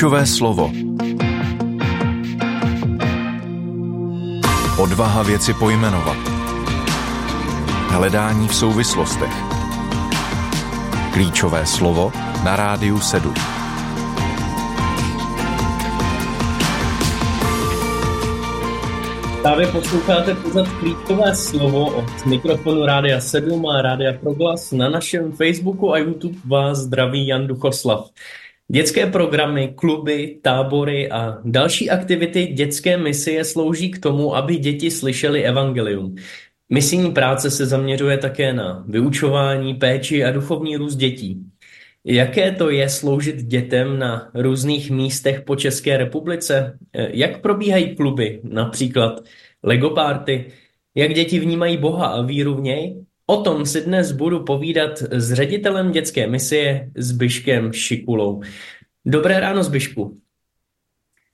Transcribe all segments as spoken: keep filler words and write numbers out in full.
Klíčové slovo. Odvaha věci pojmenovat. Hledání v souvislostech. Klíčové slovo na Rádiu sedm. Právě posloucháte pořad Klíčové slovo od mikrofonu Rádia sedm a Rádia Proglas. Na našem Facebooku a YouTube vás zdraví Jan Duchoslav. Dětské programy, kluby, tábory a další aktivity dětské misie slouží k tomu, aby děti slyšely evangelium. Misijní práce se zaměřuje také na vyučování, péči a duchovní růst dětí. Jaké to je sloužit dětem na různých místech po České republice? Jak probíhají kluby, například Legopárty? Jak děti vnímají Boha a víru v něj? O tom si dnes budu povídat s ředitelem dětské misie Zbyškem Šikulou. Dobré ráno, Zbyšku.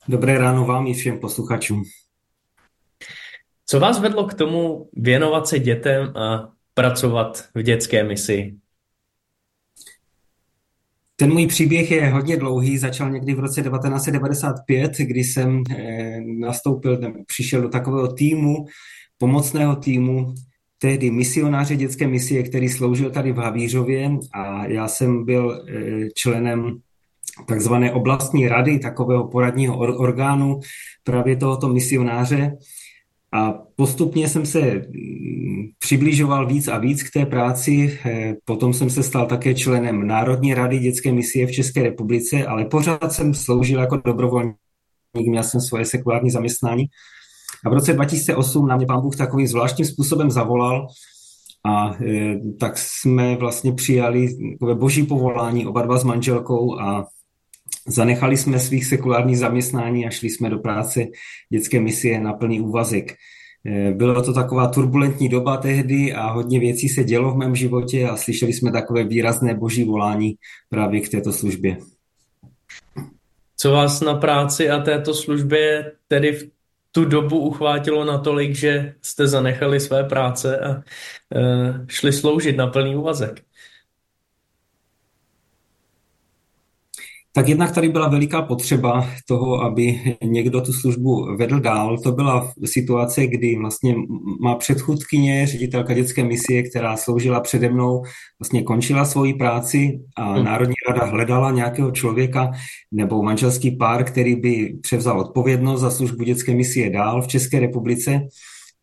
Dobré ráno vám i všem posluchačům. Co vás vedlo k tomu věnovat se dětem a pracovat v dětské misi? Ten můj příběh je hodně dlouhý, začal někdy v roce devatenáct set devadesát pět, kdy jsem nastoupil, nebo přišel do takového týmu, pomocného týmu, tehdy misionáře dětské misie, který sloužil tady v Havířově, a já jsem byl členem takzvané oblastní rady, takového poradního or- orgánu právě tohoto misionáře. A postupně jsem se přibližoval víc a víc k té práci. Potom jsem se stal také členem Národní rady dětské misie v České republice, ale pořád jsem sloužil jako dobrovolník, měl jsem svoje sekulární zaměstnání. A v roce dva tisíce osm na mě pán Bůh takovým zvláštním způsobem zavolal a e, tak jsme vlastně přijali takové boží povolání oba dva s manželkou a zanechali jsme svých sekulárních zaměstnání a šli jsme do práce dětské misie na plný úvazek. E, byla to taková turbulentní doba tehdy a hodně věcí se dělo v mém životě a slyšeli jsme takové výrazné boží volání právě k této službě. Co vás na práci a této službě tedy v tu dobu uchvátilo natolik, že jste zanechali své práce a šli sloužit na plný úvazek? Tak jednak tady byla veliká potřeba toho, aby někdo tu službu vedl dál. To byla situace, kdy vlastně má předchůdkyně, ředitelka dětské misie, která sloužila přede mnou, vlastně končila svoji práci a Národní rada hledala nějakého člověka nebo manželský pár, který by převzal odpovědnost za službu dětské misie dál v České republice.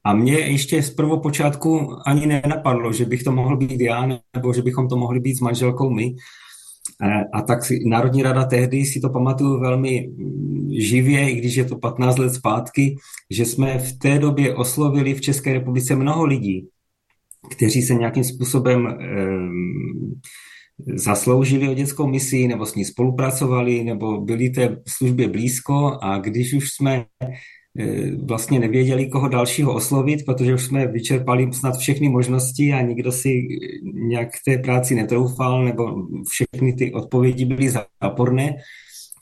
A mě ještě z prvopočátku ani nenapadlo, že bych to mohl být já nebo že bychom to mohli být s manželkou my. A tak Národní rada tehdy, si to pamatuju velmi živě, i když je to patnáct let zpátky, že jsme v té době oslovili v České republice mnoho lidí, kteří se nějakým způsobem eh, zasloužili o dětskou misi, nebo s ní spolupracovali, nebo byli té službě blízko, a když už jsme vlastně nevěděli, koho dalšího oslovit, protože už jsme vyčerpali snad všechny možnosti a nikdo si nějak té práci netroufal, nebo všechny ty odpovědi byly záporné,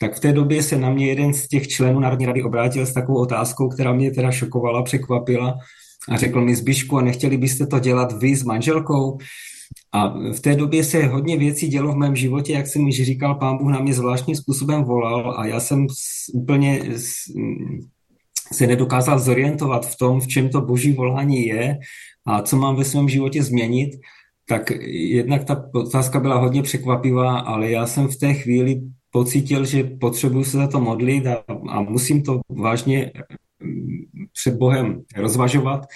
tak v té době se na mě jeden z těch členů Národní rady obrátil s takovou otázkou, která mě teda šokovala, překvapila, a řekl mi: Zbyšku, a nechtěli byste to dělat vy s manželkou? A v té době se hodně věcí dělo v mém životě, jak jsem již říkal, pán Bůh na mě zvláštním způsobem volal a já jsem úplně se nedokázal zorientovat v tom, v čem to boží volání je a co mám ve svém životě změnit. Tak jednak ta otázka byla hodně překvapivá, ale já jsem v té chvíli pocítil, že potřebuji se za to modlit a, a musím to vážně před Bohem rozvažovat.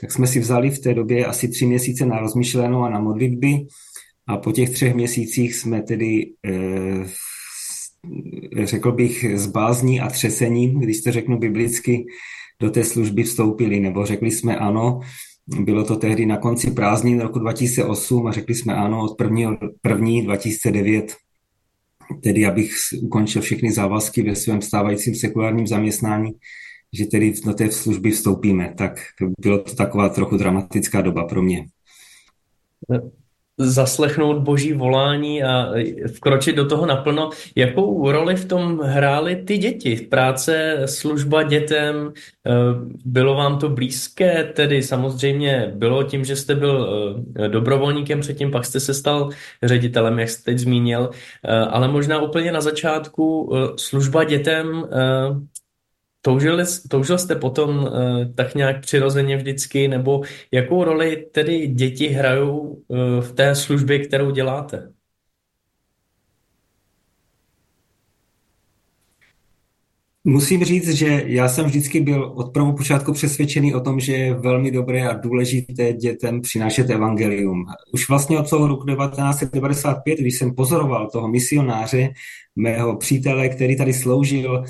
Tak jsme si vzali v té době asi tři měsíce na rozmyšlenou a na modlitby a po těch třech měsících jsme tedy eh, řekl bych z bázní a třesení, když to řeknu biblicky, do té služby vstoupili, nebo řekli jsme ano. Bylo to tehdy na konci prázdnin roku dva tisíce osm a řekli jsme ano od prvního prvního dva tisíce devět, tedy abych ukončil všechny závazky ve svém stávajícím sekulárním zaměstnání, že tedy do té služby vstoupíme. Tak bylo to taková trochu dramatická doba pro mě. zaslechnout boží volání a vkročit do toho naplno. Jakou roli v tom hrály ty děti? Práce, služba dětem, bylo vám to blízké? Tedy samozřejmě bylo tím, že jste byl dobrovolníkem předtím, pak jste se stal ředitelem, jak jste teď zmínil, ale možná úplně na začátku služba dětem, Toužili, toužil jste potom uh, tak nějak přirozeně vždycky, nebo jakou roli tedy děti hrajou uh, v té službě, kterou děláte? Musím říct, že já jsem vždycky byl od prvopočátku přesvědčený o tom, že je velmi dobré a důležité dětem přinášet evangelium. Už vlastně od toho roku devatenáct devadesát pět, když jsem pozoroval toho misionáře, mého přítele, který tady sloužil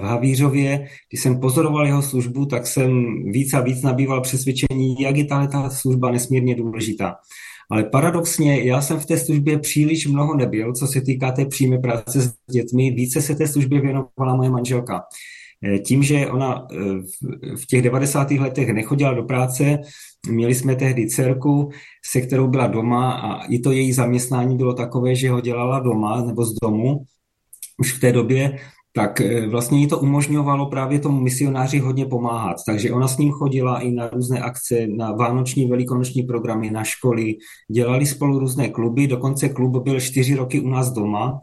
v Havířově, když jsem pozoroval jeho službu, tak jsem víc a víc nabýval přesvědčení, jak je tahle ta služba nesmírně důležitá. Ale paradoxně, já jsem v té službě příliš mnoho nebyl, co se týká té přímé práce s dětmi, více se té službě věnovala moje manželka. Tím, že ona v těch devadesátých letech nechodila do práce, měli jsme tehdy dcerku, se kterou byla doma a i to její zaměstnání bylo takové, že ho dělala doma nebo z domu už v té době, tak vlastně jí to umožňovalo právě tomu misionáři hodně pomáhat. Takže ona s ním chodila i na různé akce, na vánoční, velikonoční programy, na školy, dělali spolu různé kluby, dokonce klub byl čtyři roky u nás doma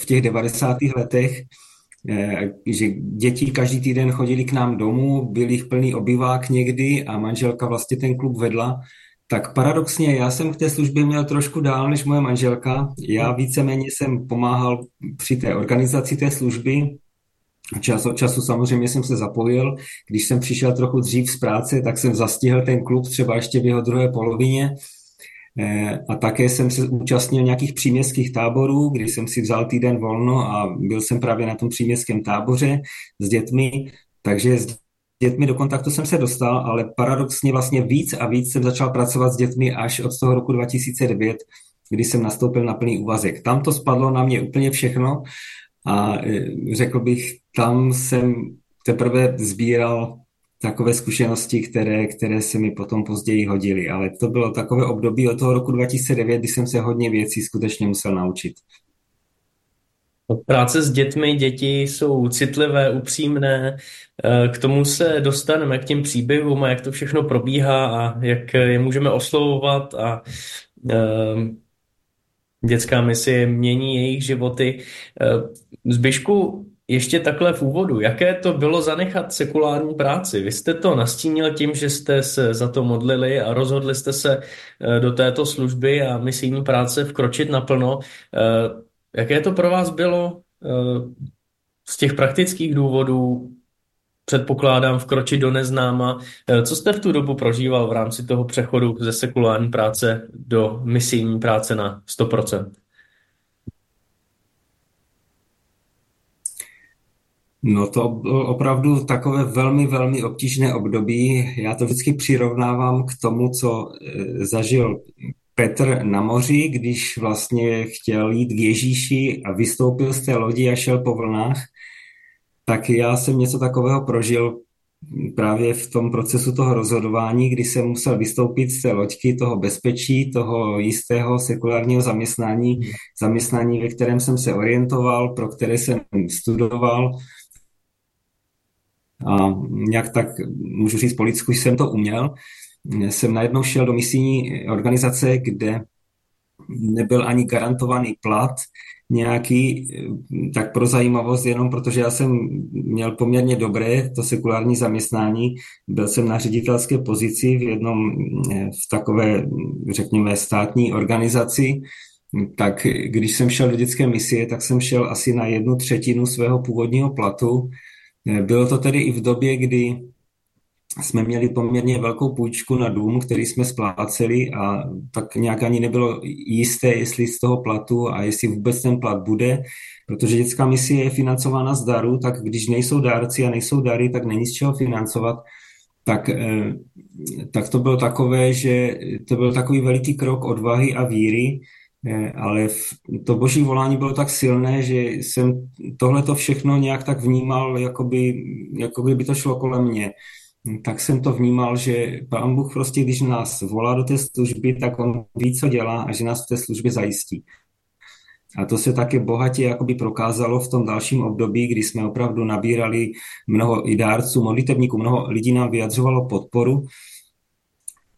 v těch devadesátých letech, že děti každý týden chodili k nám domů, byl jich plný obyvák někdy a manželka vlastně ten klub vedla. Tak paradoxně, já jsem k té službě měl trošku dál než moje manželka. Já víceméně jsem pomáhal při té organizaci té služby. Čas od času samozřejmě jsem se zapojil. Když jsem přišel trochu dřív z práce, tak jsem zastihl ten klub třeba ještě v jeho druhé polovině. A také jsem se účastnil nějakých příměstských táborů, kdy jsem si vzal týden volno a byl jsem právě na tom příměstském táboře s dětmi, takže s dětmi do kontaktu jsem se dostal, ale paradoxně vlastně víc a víc jsem začal pracovat s dětmi až od toho roku dva tisíce devět, kdy jsem nastoupil na plný úvazek. Tam to spadlo na mě úplně všechno a řekl bych, tam jsem teprve sbíral takové zkušenosti, které, které se mi potom později hodily. Ale to bylo takové období od toho roku dva tisíce devět, kdy jsem se hodně věcí skutečně musel naučit. Práce s dětmi, děti jsou citlivé, upřímné. K tomu se dostaneme, k těm příběhům a jak to všechno probíhá a jak je můžeme oslovovat a dětská misie mění jejich životy. Zbyšku, ještě takhle v úvodu, jaké to bylo zanechat sekulární práci? Vy jste to nastínil tím, že jste se za to modlili a rozhodli jste se do této služby a misijní práce vkročit naplno. Jaké to pro vás bylo z těch praktických důvodů, předpokládám, vkročit do neznáma? Co jste v tu dobu prožíval v rámci toho přechodu ze sekulární práce do misijní práce na sto procent? No to bylo opravdu takové velmi, velmi obtížné období. Já to vždycky přirovnávám k tomu, co zažil Petr na moři, když vlastně chtěl jít k Ježíši a vystoupil z té lodi a šel po vlnách, tak já jsem něco takového prožil právě v tom procesu toho rozhodování, kdy jsem musel vystoupit z té loďky, toho bezpečí, toho jistého sekulárního zaměstnání, zaměstnání, ve kterém jsem se orientoval, pro které jsem studoval. A nějak tak, můžu říct po lidsku, jsem to uměl. Jsem najednou šel do misijní organizace, kde nebyl ani garantovaný plat nějaký, tak pro zajímavost, jenom protože já jsem měl poměrně dobré to sekulární zaměstnání. Byl jsem na ředitelské pozici v jednom, v takové, řekněme, státní organizaci. Tak když jsem šel do dětské misie, tak jsem šel asi na jednu třetinu svého původního platu. Bylo to tedy i v době, kdy jsme měli poměrně velkou půjčku na dům, který jsme spláceli a tak nějak ani nebylo jisté, jestli z toho platu a jestli vůbec ten plat bude, protože dětská misie je financována z darů, tak když nejsou dárci a nejsou dary, tak není z čeho financovat. Tak, tak to bylo takové, že to byl takový veliký krok odvahy a víry, ale to boží volání bylo tak silné, že jsem tohleto všechno nějak tak vnímal, jakoby, jakoby by to šlo kolem mě. tak jsem to vnímal, že Pán Bůh prostě, když nás volá do té služby, tak on ví, co dělá a že nás v té službě zajistí. A to se také bohatě jakoby prokázalo v tom dalším období, kdy jsme opravdu nabírali mnoho i dárců, modlitebníků, mnoho lidí nám vyjadřovalo podporu,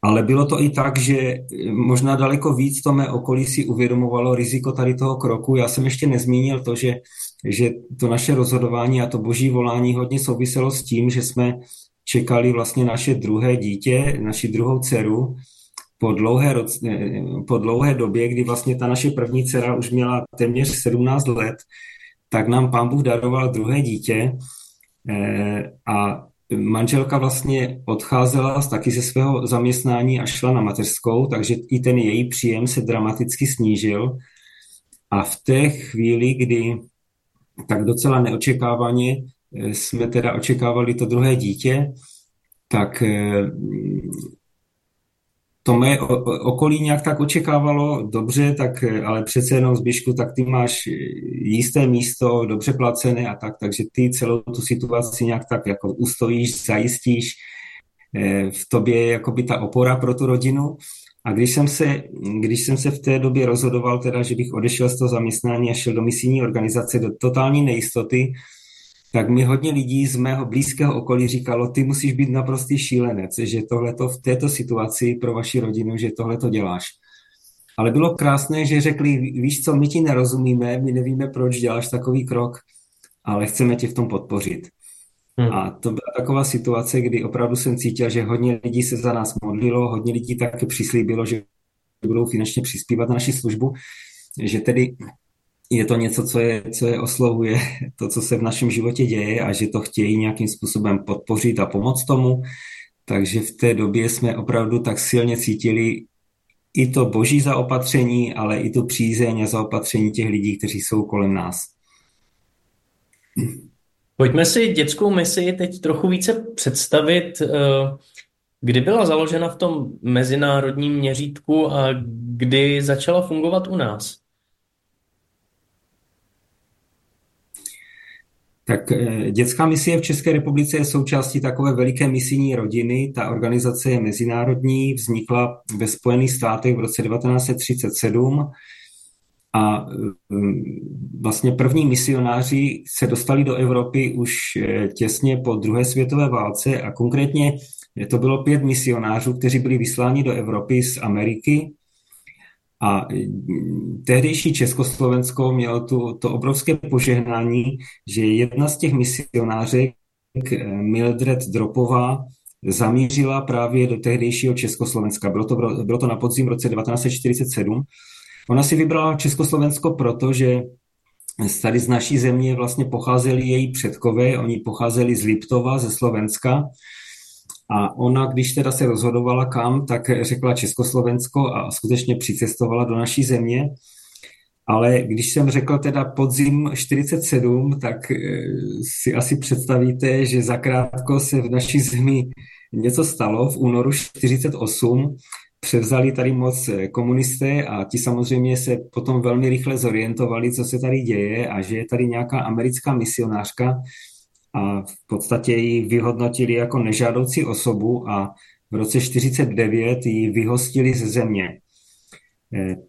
ale bylo to i tak, že možná daleko víc to mé okolí si uvědomovalo riziko tady toho kroku. Já jsem ještě nezmínil to, že, že to naše rozhodování a to boží volání hodně souviselo s tím, že jsme čekali vlastně naše druhé dítě, naši druhou dceru, po dlouhé, roce, po dlouhé době, kdy vlastně ta naše první dcera už měla téměř sedmnáct let, tak nám Pán Bůh daroval druhé dítě a manželka vlastně odcházela taky ze svého zaměstnání a šla na mateřskou, takže i ten její příjem se dramaticky snížil a v té chvíli, kdy tak docela neočekávaně jsme teda očekávali to druhé dítě, tak to mé okolí nějak tak očekávalo, dobře, tak, ale přece jenom Zbyšku, tak ty máš jisté místo, dobře placené a tak, takže ty celou tu situaci nějak tak jako ustojíš, zajistíš, v tobě je jakoby ta opora pro tu rodinu. A když jsem se, když jsem se v té době rozhodoval teda, že bych odešel z toho zaměstnání a šel do misijní organizace do totální nejistoty, tak mi hodně lidí z mého blízkého okolí říkalo, ty musíš být naprostý šílenec, že tohleto v této situaci pro vaši rodinu, že tohleto děláš. Ale bylo krásné, že řekli, víš co, my ti nerozumíme, my nevíme, proč děláš takový krok, ale chceme tě v tom podpořit. Hmm. A to byla taková situace, kdy opravdu jsem cítil, že hodně lidí se za nás modlilo, hodně lidí také přislíbilo, že budou finančně přispívat na naši službu, že tedy je to něco, co je, co je oslovuje, to, co se v našem životě děje a že to chtějí nějakým způsobem podpořit a pomoct tomu. Takže v té době jsme opravdu tak silně cítili i to boží zaopatření, ale i tu přízeň a zaopatření těch lidí, kteří jsou kolem nás. Pojďme si dětskou misi teď trochu více představit. Kdy byla založena v tom mezinárodním měřítku a kdy začala fungovat u nás? Tak Dětská misie v České republice je součástí takové veliké misijní rodiny. Ta organizace je mezinárodní, vznikla ve Spojených státech v roce devatenáct třicet sedm a vlastně první misionáři se dostali do Evropy už těsně po druhé světové válce a konkrétně to bylo pět misionářů, kteří byli vysláni do Evropy z Ameriky. A tehdejší Československo mělo tu, to obrovské požehnání, že jedna z těch misionářek, Mildred Dropová, zamířila právě do tehdejšího Československa. Bylo to, bylo to na podzim roce devatenáct čtyřicet sedm. Ona si vybrala Československo proto, že tady z naší země vlastně pocházeli její předkové, oni pocházeli z Liptova, ze Slovenska. A ona, když teda se rozhodovala kam, tak řekla Československo a skutečně přicestovala do naší země. Ale když jsem řekl teda podzim čtyřicet sedm, tak si asi představíte, že zakrátko se v naší zemi něco stalo. V únoru čtyřicet osm převzali tady moc komunisté a ti samozřejmě se potom velmi rychle zorientovali, co se tady děje a že je tady nějaká americká misionářka, a v podstatě ji vyhodnotili jako nežádoucí osobu a v roce čtyřicet devět ji vyhostili ze země.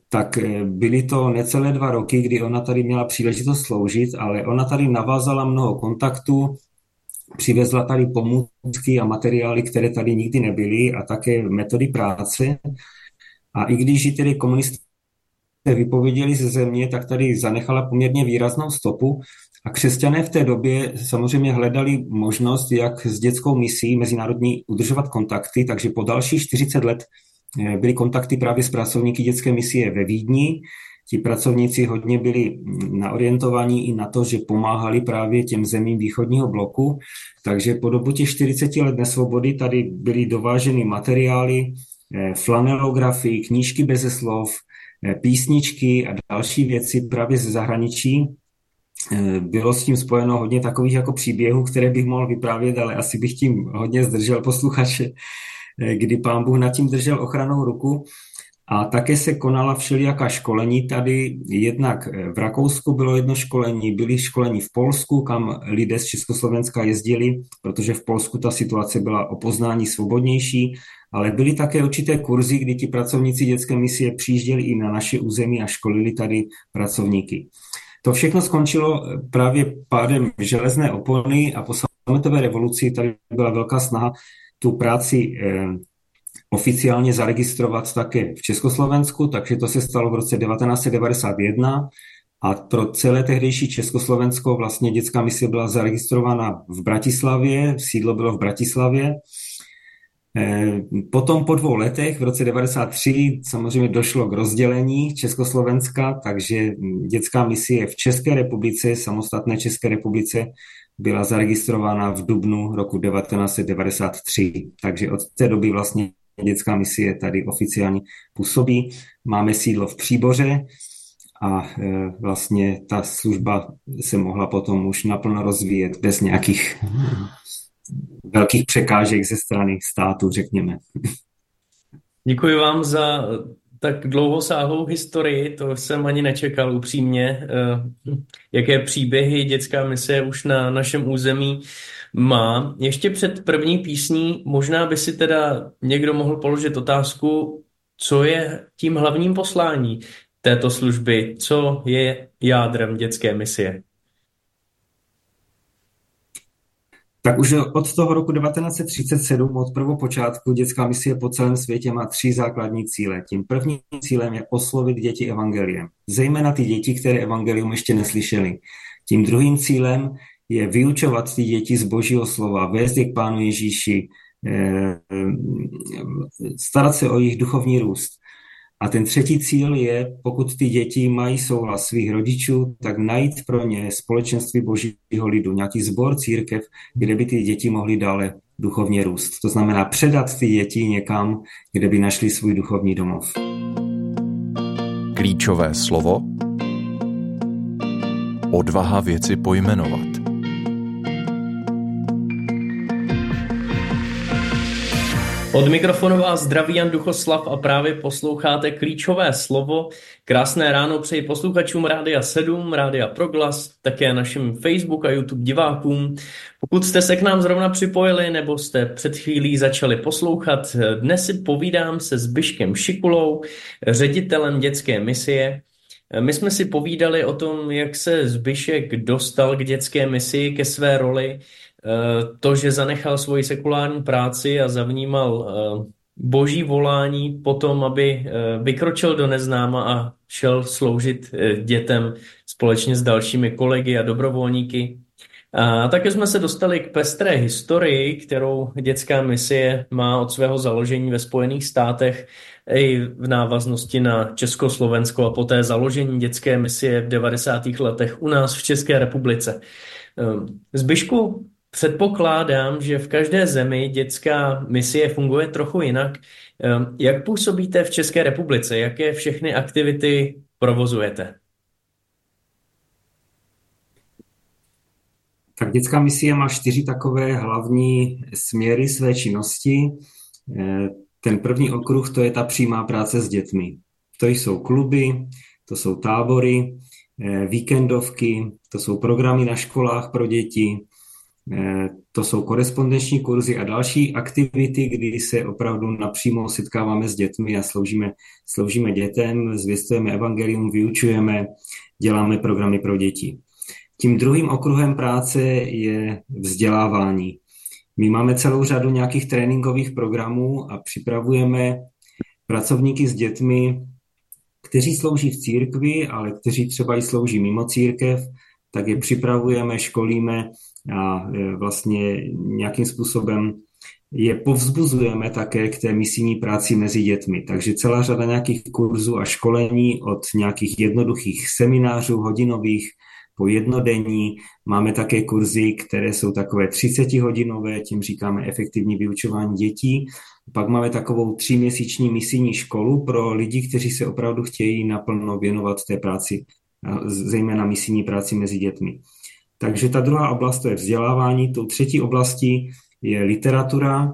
Tak byly to necelé dva roky, kdy ona tady měla příležitost sloužit, ale ona tady navázala mnoho kontaktů, přivezla tady pomůcky a materiály, které tady nikdy nebyly a také metody práce. A i když ji tedy komunisté vypověděli ze země, tak tady zanechala poměrně výraznou stopu. A křesťané v té době samozřejmě hledali možnost, jak s dětskou misí mezinárodní udržovat kontakty, takže po dalších čtyřicet let byly kontakty právě s pracovníky dětské misie ve Vídni. Ti pracovníci hodně byli naorientovaní i na to, že pomáhali právě těm zemím východního bloku, takže po dobu těch čtyřicet let nesvobody tady byly dováženy materiály, flanelografii, knížky beze slov, písničky a další věci právě ze zahraničí. Bylo s tím spojeno hodně takových jako příběhů, které bych mohl vyprávět, ale asi bych tím hodně zdržel posluchače, kdy Pán Bůh nad tím držel ochranou ruku. A také se konala všelijaká školení tady, jednak v Rakousku bylo jedno školení, byly školení v Polsku, kam lidé z Československa jezdili, protože v Polsku ta situace byla o poznání svobodnější, ale byly také určité kurzy, kdy ti pracovníci dětské misie přijížděli i na naše území a školili tady pracovníky. To všechno skončilo právě pádem železné opony a po sametové revoluci tady byla velká snaha tu práci eh, oficiálně zaregistrovat také v Československu, takže to se stalo v roce devatenáct set devadesát jedna a pro celé tehdejší Československo vlastně dětská misie byla zaregistrována v Bratislavě, sídlo bylo v Bratislavě. Potom po dvou letech v roce devadesát tři samozřejmě došlo k rozdělení Československa, takže dětská misie v České republice, samostatné České republice, byla zaregistrována v dubnu roku devatenáct set devadesát tři. Takže od té doby vlastně dětská misie tady oficiálně působí. Máme sídlo v Příboře a vlastně ta služba se mohla potom už naplno rozvíjet bez nějakých velkých překážek ze strany státu, řekněme. Děkuji vám za tak dlouhosáhlou historii, to jsem ani nečekal upřímně. Jaké příběhy dětská misie už na našem území má. Ještě před první písní možná by si teda někdo mohl položit otázku, co je tím hlavním poslání této služby, co je jádrem dětské misie. Tak už od toho roku devatenáct set třicet sedm, od prvopočátku, dětská misie po celém světě má tři základní cíle. Tím prvním cílem je oslovit děti evangeliem, zejména ty děti, které evangelium ještě neslyšely. Tím druhým cílem je vyučovat ty děti z Božího slova, vést je k Pánu Ježíši, starat se o jejich duchovní růst. A ten třetí cíl je, pokud ty děti mají souhlas svých rodičů, tak najít pro ně společenství Božího lidu, nějaký sbor, církev, kde by ty děti mohly dále duchovně růst. To znamená předat ty děti někam, kde by našli svůj duchovní domov. Klíčové slovo. Odvaha věci pojmenovat. Od mikrofonu vás zdraví Jan Duchoslav a právě posloucháte Klíčové slovo. Krásné ráno přeji posluchačům Rádia sedm, Rádia Proglas, také našim Facebook a YouTube divákům. Pokud jste se k nám zrovna připojili nebo jste před chvílí začali poslouchat, dnes si povídám se Zbyškem Šikulou, ředitelem dětské misie. My jsme si povídali o tom, jak se Zbyšek dostal k dětské misii, ke své roli, to, že zanechal svoji sekulární práci a zavnímal boží volání potom, aby vykročil do neznáma a šel sloužit dětem společně s dalšími kolegy a dobrovolníky. A také jsme se dostali k pestré historii, kterou dětská misie má od svého založení ve Spojených státech i v návaznosti na Československo a poté založení dětské misie v devadesátých letech u nás v České republice. Zbyšku, předpokládám, že v každé zemi dětská misie funguje trochu jinak. Jak působíte v České republice? Jaké všechny aktivity provozujete? Tak dětská misie má čtyři takové hlavní směry své činnosti. Ten první okruh, to je ta přímá práce s dětmi. To jsou kluby, to jsou tábory, víkendovky, to jsou programy na školách pro děti, to jsou korespondenční kurzy a další aktivity, kdy se opravdu napřímo setkáváme s dětmi a sloužíme, sloužíme dětem, zvěstujeme evangelium, vyučujeme, děláme programy pro děti. Tím druhým okruhem práce je vzdělávání. My máme celou řadu nějakých tréninkových programů a připravujeme pracovníky s dětmi, kteří slouží v církvi, ale kteří třeba i slouží mimo církev, tak je připravujeme, školíme a vlastně nějakým způsobem je povzbuzujeme také k té misijní práci mezi dětmi. Takže celá řada nějakých kurzů a školení od nějakých jednoduchých seminářů hodinových po jednodenní. Máme také kurzy, které jsou takové třicetihodinové, tím říkáme efektivní vyučování dětí. Pak máme takovou tříměsíční misijní školu pro lidi, kteří se opravdu chtějí naplno věnovat té práci, zejména misijní práci mezi dětmi. Takže ta druhá oblast, to je vzdělávání. Tou třetí oblastí je literatura,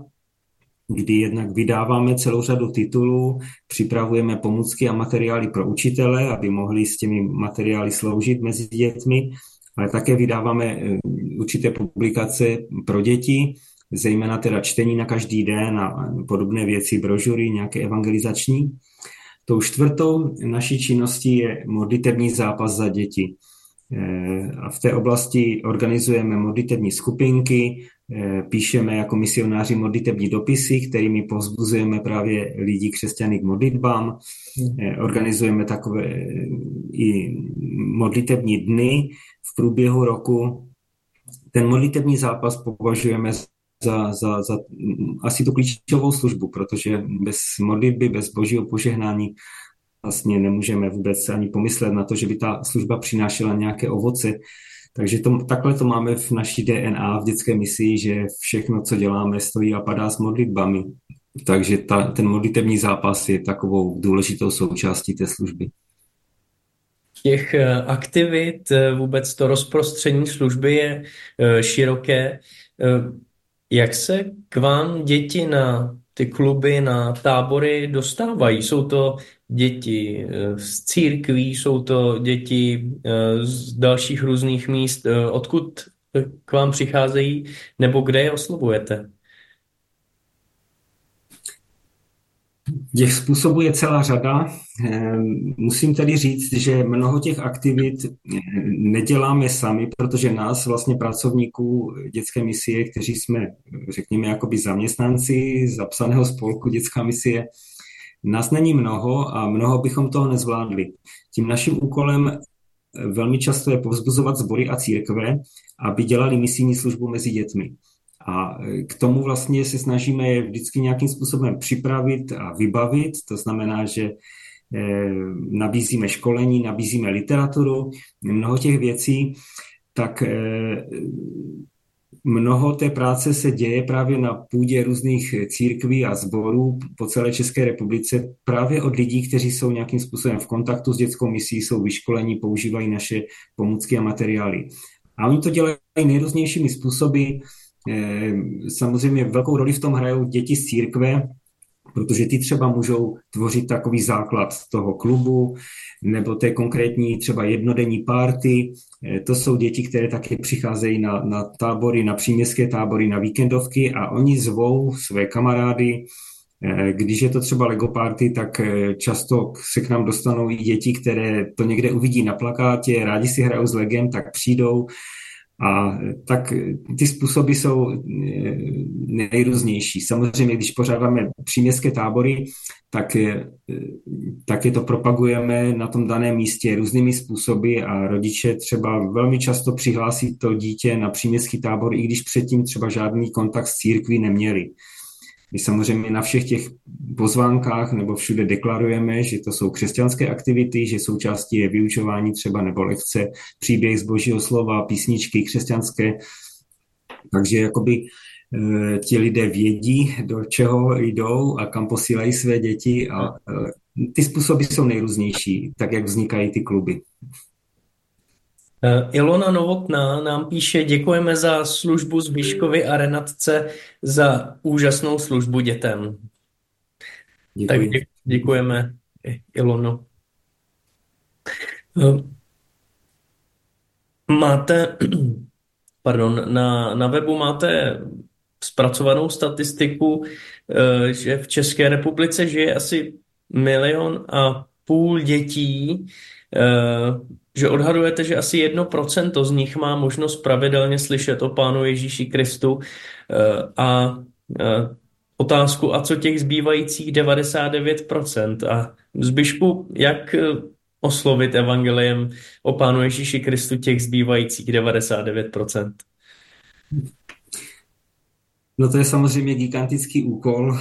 kdy jednak vydáváme celou řadu titulů, připravujeme pomůcky a materiály pro učitele, aby mohli s těmi materiály sloužit mezi dětmi, ale také vydáváme určité publikace pro děti, zejména teda čtení na každý den a podobné věci, brožury, nějaké evangelizační. Tou čtvrtou naší činností je modlitevní zápas za děti. A v té oblasti organizujeme modlitevní skupinky, píšeme jako misionáři modlitevní dopisy, kterými povzbuzujeme právě lidi křesťany k modlitbám. Organizujeme takové i modlitevní dny v průběhu roku. Ten modlitevní zápas považujeme za, za, za asi tu klíčovou službu, protože bez modlitby, bez božího požehnání vlastně nemůžeme vůbec ani pomyslet na to, že by ta služba přinášela nějaké ovoce. Takže to, takhle to máme v naší D N A, v dětské misii, že všechno, co děláme, stojí a padá s modlitbami. Takže ta, ten modlitevní zápas je takovou důležitou součástí té služby. Těch aktivit, vůbec to rozprostření služby je široké. Jak se k vám děti na ty kluby, na tábory dostávají? Jsou to děti z církví, jsou to děti z dalších různých míst. Odkud k vám přicházejí nebo kde je oslovujete? Těch způsobů je celá řada. Musím tedy říct, že mnoho těch aktivit neděláme sami, protože nás vlastně pracovníků dětské misie, kteří jsme, řekněme, jakoby zaměstnanci zapsaného spolku Dětská misie, nás není mnoho a mnoho bychom toho nezvládli. Tím naším úkolem velmi často je povzbuzovat sbory a církve, aby dělali misijní službu mezi dětmi. A k tomu vlastně se snažíme je vždycky nějakým způsobem připravit a vybavit. To znamená, že nabízíme školení, nabízíme literaturu, mnoho těch věcí, tak mnoho té práce se děje právě na půdě různých církví a sborů po celé České republice, právě od lidí, kteří jsou nějakým způsobem v kontaktu s dětskou misií, jsou vyškolení, používají naše pomůcky a materiály. A oni to dělají nejrůznějšími způsoby. Samozřejmě velkou roli v tom hrajou děti z církve, protože ty třeba můžou tvořit takový základ toho klubu nebo té konkrétní třeba jednodenní party. To jsou děti, které taky přicházejí na, na tábory, na příměstské tábory, na víkendovky a oni zvou své kamarády. Když je to třeba Legopárty, tak často se k nám dostanou i děti, které to někde uvidí na plakátě, rádi si hrajou s legem, tak přijdou. A tak ty způsoby jsou nejrůznější. Samozřejmě, když pořádáme příměstské tábory, tak, tak je to propagujeme na tom daném místě různými způsoby a rodiče třeba velmi často přihlásí to dítě na příměstský tábor, i když předtím třeba žádný kontakt s církví neměli. My samozřejmě na všech těch pozvánkách nebo všude deklarujeme, že to jsou křesťanské aktivity, že součástí je vyučování třeba nebo lekce, příběh z božího slova, písničky křesťanské. Takže jakoby e, ti lidé vědí, do čeho jdou a kam posílají své děti a e, ty způsoby jsou nejrůznější, tak jak vznikají ty kluby. Ilona Novotná nám píše, děkujeme za službu Zbyškovi a Renatce, za úžasnou službu dětem. Děkuji. Tak děkujeme, Ilono. Máte, pardon, na, na webu máte zpracovanou statistiku, že v České republice žije asi milion a půl dětí, že odhadujete, že asi jedno procento z nich má možnost pravidelně slyšet o Pánu Ježíši Kristu a otázku, a co těch zbývajících devadesát devět procent. A Zbyšku, jak oslovit evangeliem o Pánu Ježíši Kristu těch zbývajících devadesát devět procent? No to je samozřejmě gigantický úkol.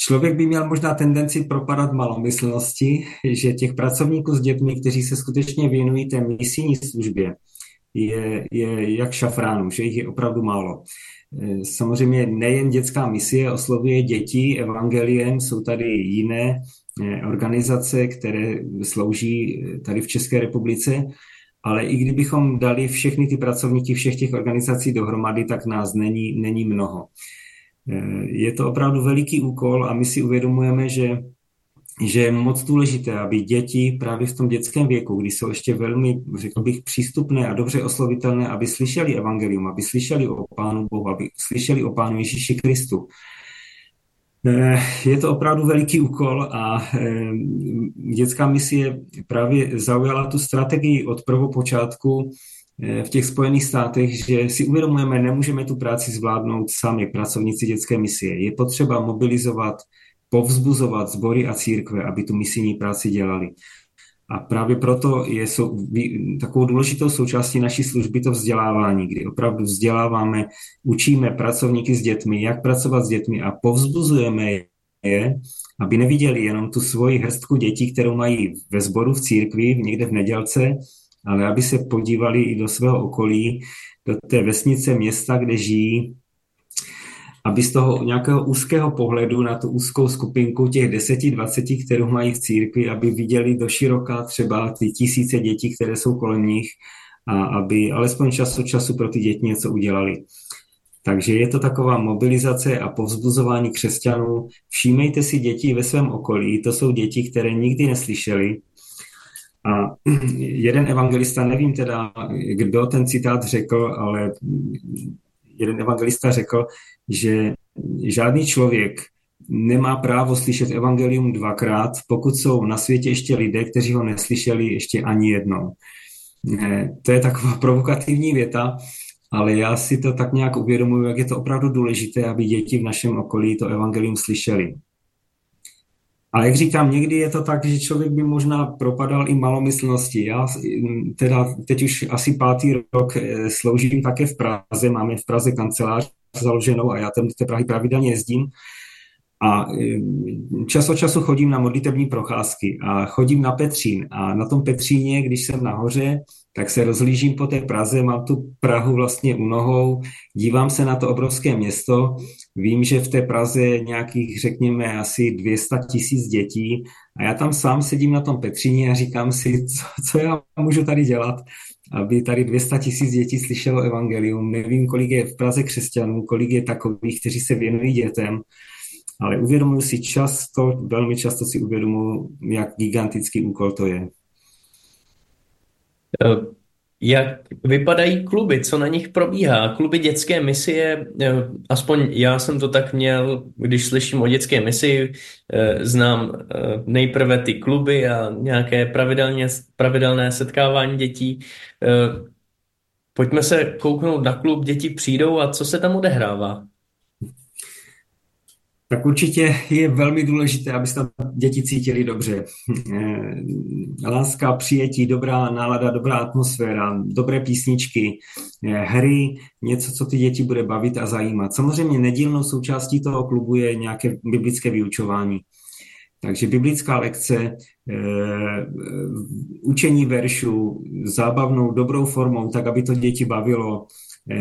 Člověk by měl možná tendenci propadat malomyslnosti, že těch pracovníků s dětmi, kteří se skutečně věnují té misijní službě, je, je jak šafránu, že jich je opravdu málo. Samozřejmě nejen dětská misie oslovuje děti evangeliem, jsou tady jiné organizace, které slouží tady v České republice, Ale i kdybychom dali všechny ty pracovníky všech těch organizací dohromady, tak nás není, není mnoho. Je to opravdu veliký úkol a my si uvědomujeme, že, že je moc důležité, aby děti právě v tom dětském věku, kdy jsou ještě velmi, řekl bych, přístupné a dobře oslovitelné, aby slyšeli evangelium, aby slyšeli o Pánu Bohu, aby slyšeli o Pánu Ježíši Kristu. Je to opravdu veliký úkol a Dětská misie právě zaujala tu strategii od prvopočátku v těch Spojených státech, že si uvědomujeme, nemůžeme tu práci zvládnout sami, pracovníci Dětské misie. Je potřeba mobilizovat, povzbuzovat sbory a církve, aby tu misijní práci dělali. A právě proto je sou, takovou důležitou součástí naší služby to vzdělávání, kdy opravdu vzděláváme, učíme pracovníky s dětmi, jak pracovat s dětmi a povzbuzujeme je, aby neviděli jenom tu svoji hrstku dětí, kterou mají ve sboru, v církvi, někde v nedělce, ale aby se podívali i do svého okolí, do té vesnice, města, kde žijí, aby z toho nějakého úzkého pohledu na tu úzkou skupinku těch deseti, dvaceti, kterou mají v církvi, aby viděli doširoka třeba ty tisíce dětí, které jsou kolem nich a aby alespoň čas od času pro ty děti něco udělali. Takže je to taková mobilizace a povzbuzování křesťanů. Všímejte si děti ve svém okolí, to jsou děti, které nikdy neslyšeli. A jeden evangelista, nevím teda, kdo ten citát řekl, ale jeden evangelista řekl, že žádný člověk nemá právo slyšet evangelium dvakrát, pokud jsou na světě ještě lidé, kteří ho neslyšeli ještě ani jednou. To je taková provokativní věta, ale já si to tak nějak uvědomuji, jak je to opravdu důležité, aby děti v našem okolí to evangelium slyšeli. A jak říkám, někdy je to tak, že člověk by možná propadal i malomyslnosti. Já teda teď už asi pátý rok sloužím také v Praze, máme v Praze kancelář založenou a já tam do té Prahy pravidelně jezdím. A čas od času chodím na modlitební procházky a chodím na Petřín. A na tom Petříně, když jsem nahoře, tak se rozhlížím po té Praze, mám tu Prahu vlastně u nohou, dívám se na to obrovské město, vím, že v té Praze je nějakých, řekněme, asi dvě stě tisíc dětí a já tam sám sedím na tom Petříně a říkám si, co, co já můžu tady dělat, aby tady dvě stě tisíc dětí slyšelo evangelium. Nevím, kolik je v Praze křesťanů, kolik je takových, kteří se věnují dětem, ale uvědomuji si často, velmi často si uvědomuji, jak gigantický úkol to je. Jak vypadají kluby, co na nich probíhá? Kluby Dětské misie, aspoň já jsem to tak měl, když slyším o Dětské misi, znám nejprve ty kluby a nějaké pravidelně, pravidelné setkávání dětí. Pojďme se kouknout na klub, děti přijdou a co se tam odehrává? Tak určitě je velmi důležité, aby se tam děti cítili dobře. Láska, přijetí, dobrá nálada, dobrá atmosféra, dobré písničky, hry, něco, co ty děti bude bavit a zajímat. Samozřejmě nedílnou součástí toho klubu je nějaké biblické vyučování. Takže biblická lekce, učení veršů, zábavnou, dobrou formou, tak aby to děti bavilo,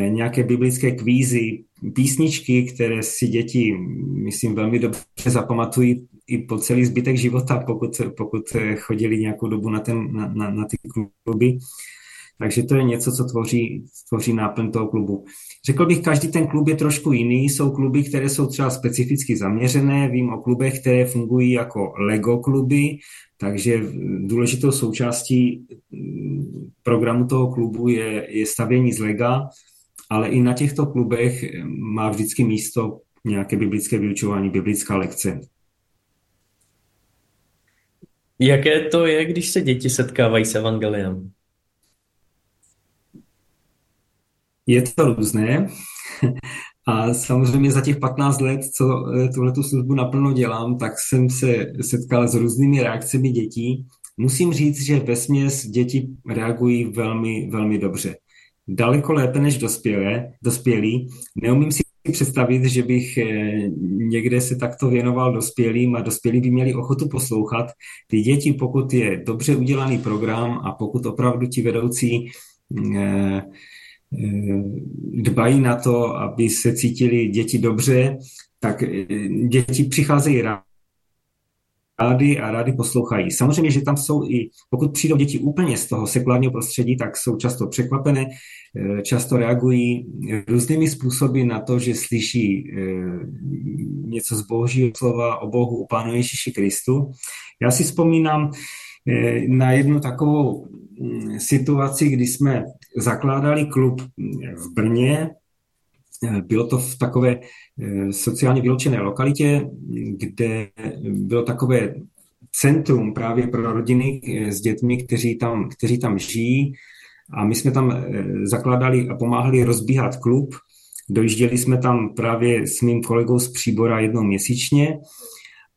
nějaké biblické kvízy, písničky, které si děti, myslím, velmi dobře zapamatují i po celý zbytek života, pokud, pokud chodili nějakou dobu na, ten, na, na, na ty kluby. Takže to je něco, co tvoří, tvoří náplň toho klubu. Řekl bych, každý ten klub je trošku jiný. Jsou kluby, které jsou třeba specificky zaměřené. Vím o klubech, které fungují jako Lego kluby, takže důležitou součástí programu toho klubu je, je stavění z Lega, ale i na těchto klubech má vždycky místo nějaké biblické vyučování, biblická lekce. Jaké to je, když se děti setkávají s evangeliem? Je to různé a samozřejmě za těch patnáct let, co tuhletu službu naplno dělám, tak jsem se setkal s různými reakcemi dětí. Musím říct, že vesměs děti reagují velmi, velmi dobře. Daleko lépe než dospělé, dospělí. Neumím si představit, že bych někde se takto věnoval dospělým a dospělí by měli ochotu poslouchat. Ty děti, pokud je dobře udělaný program a pokud opravdu ti vedoucí eh, dbají na to, aby se cítili děti dobře, tak děti přicházejí rádi rádi a rádi poslouchají. Samozřejmě, že tam jsou i, pokud přijdou děti úplně z toho sekulárního prostředí, tak jsou často překvapené, často reagují různými způsoby na to, že slyší něco z božího slova o Bohu, o Pánu Ježíši Kristu. Já si vzpomínám na jednu takovou situaci, kdy jsme zakládali klub v Brně. Bylo to v takové sociálně vyloučené lokalitě, kde bylo takové centrum právě pro rodiny s dětmi, kteří tam, kteří tam žijí. A my jsme tam zakládali a pomáhali rozbíhat klub. Dojížděli jsme tam právě s mým kolegou z Příbora jednou měsíčně.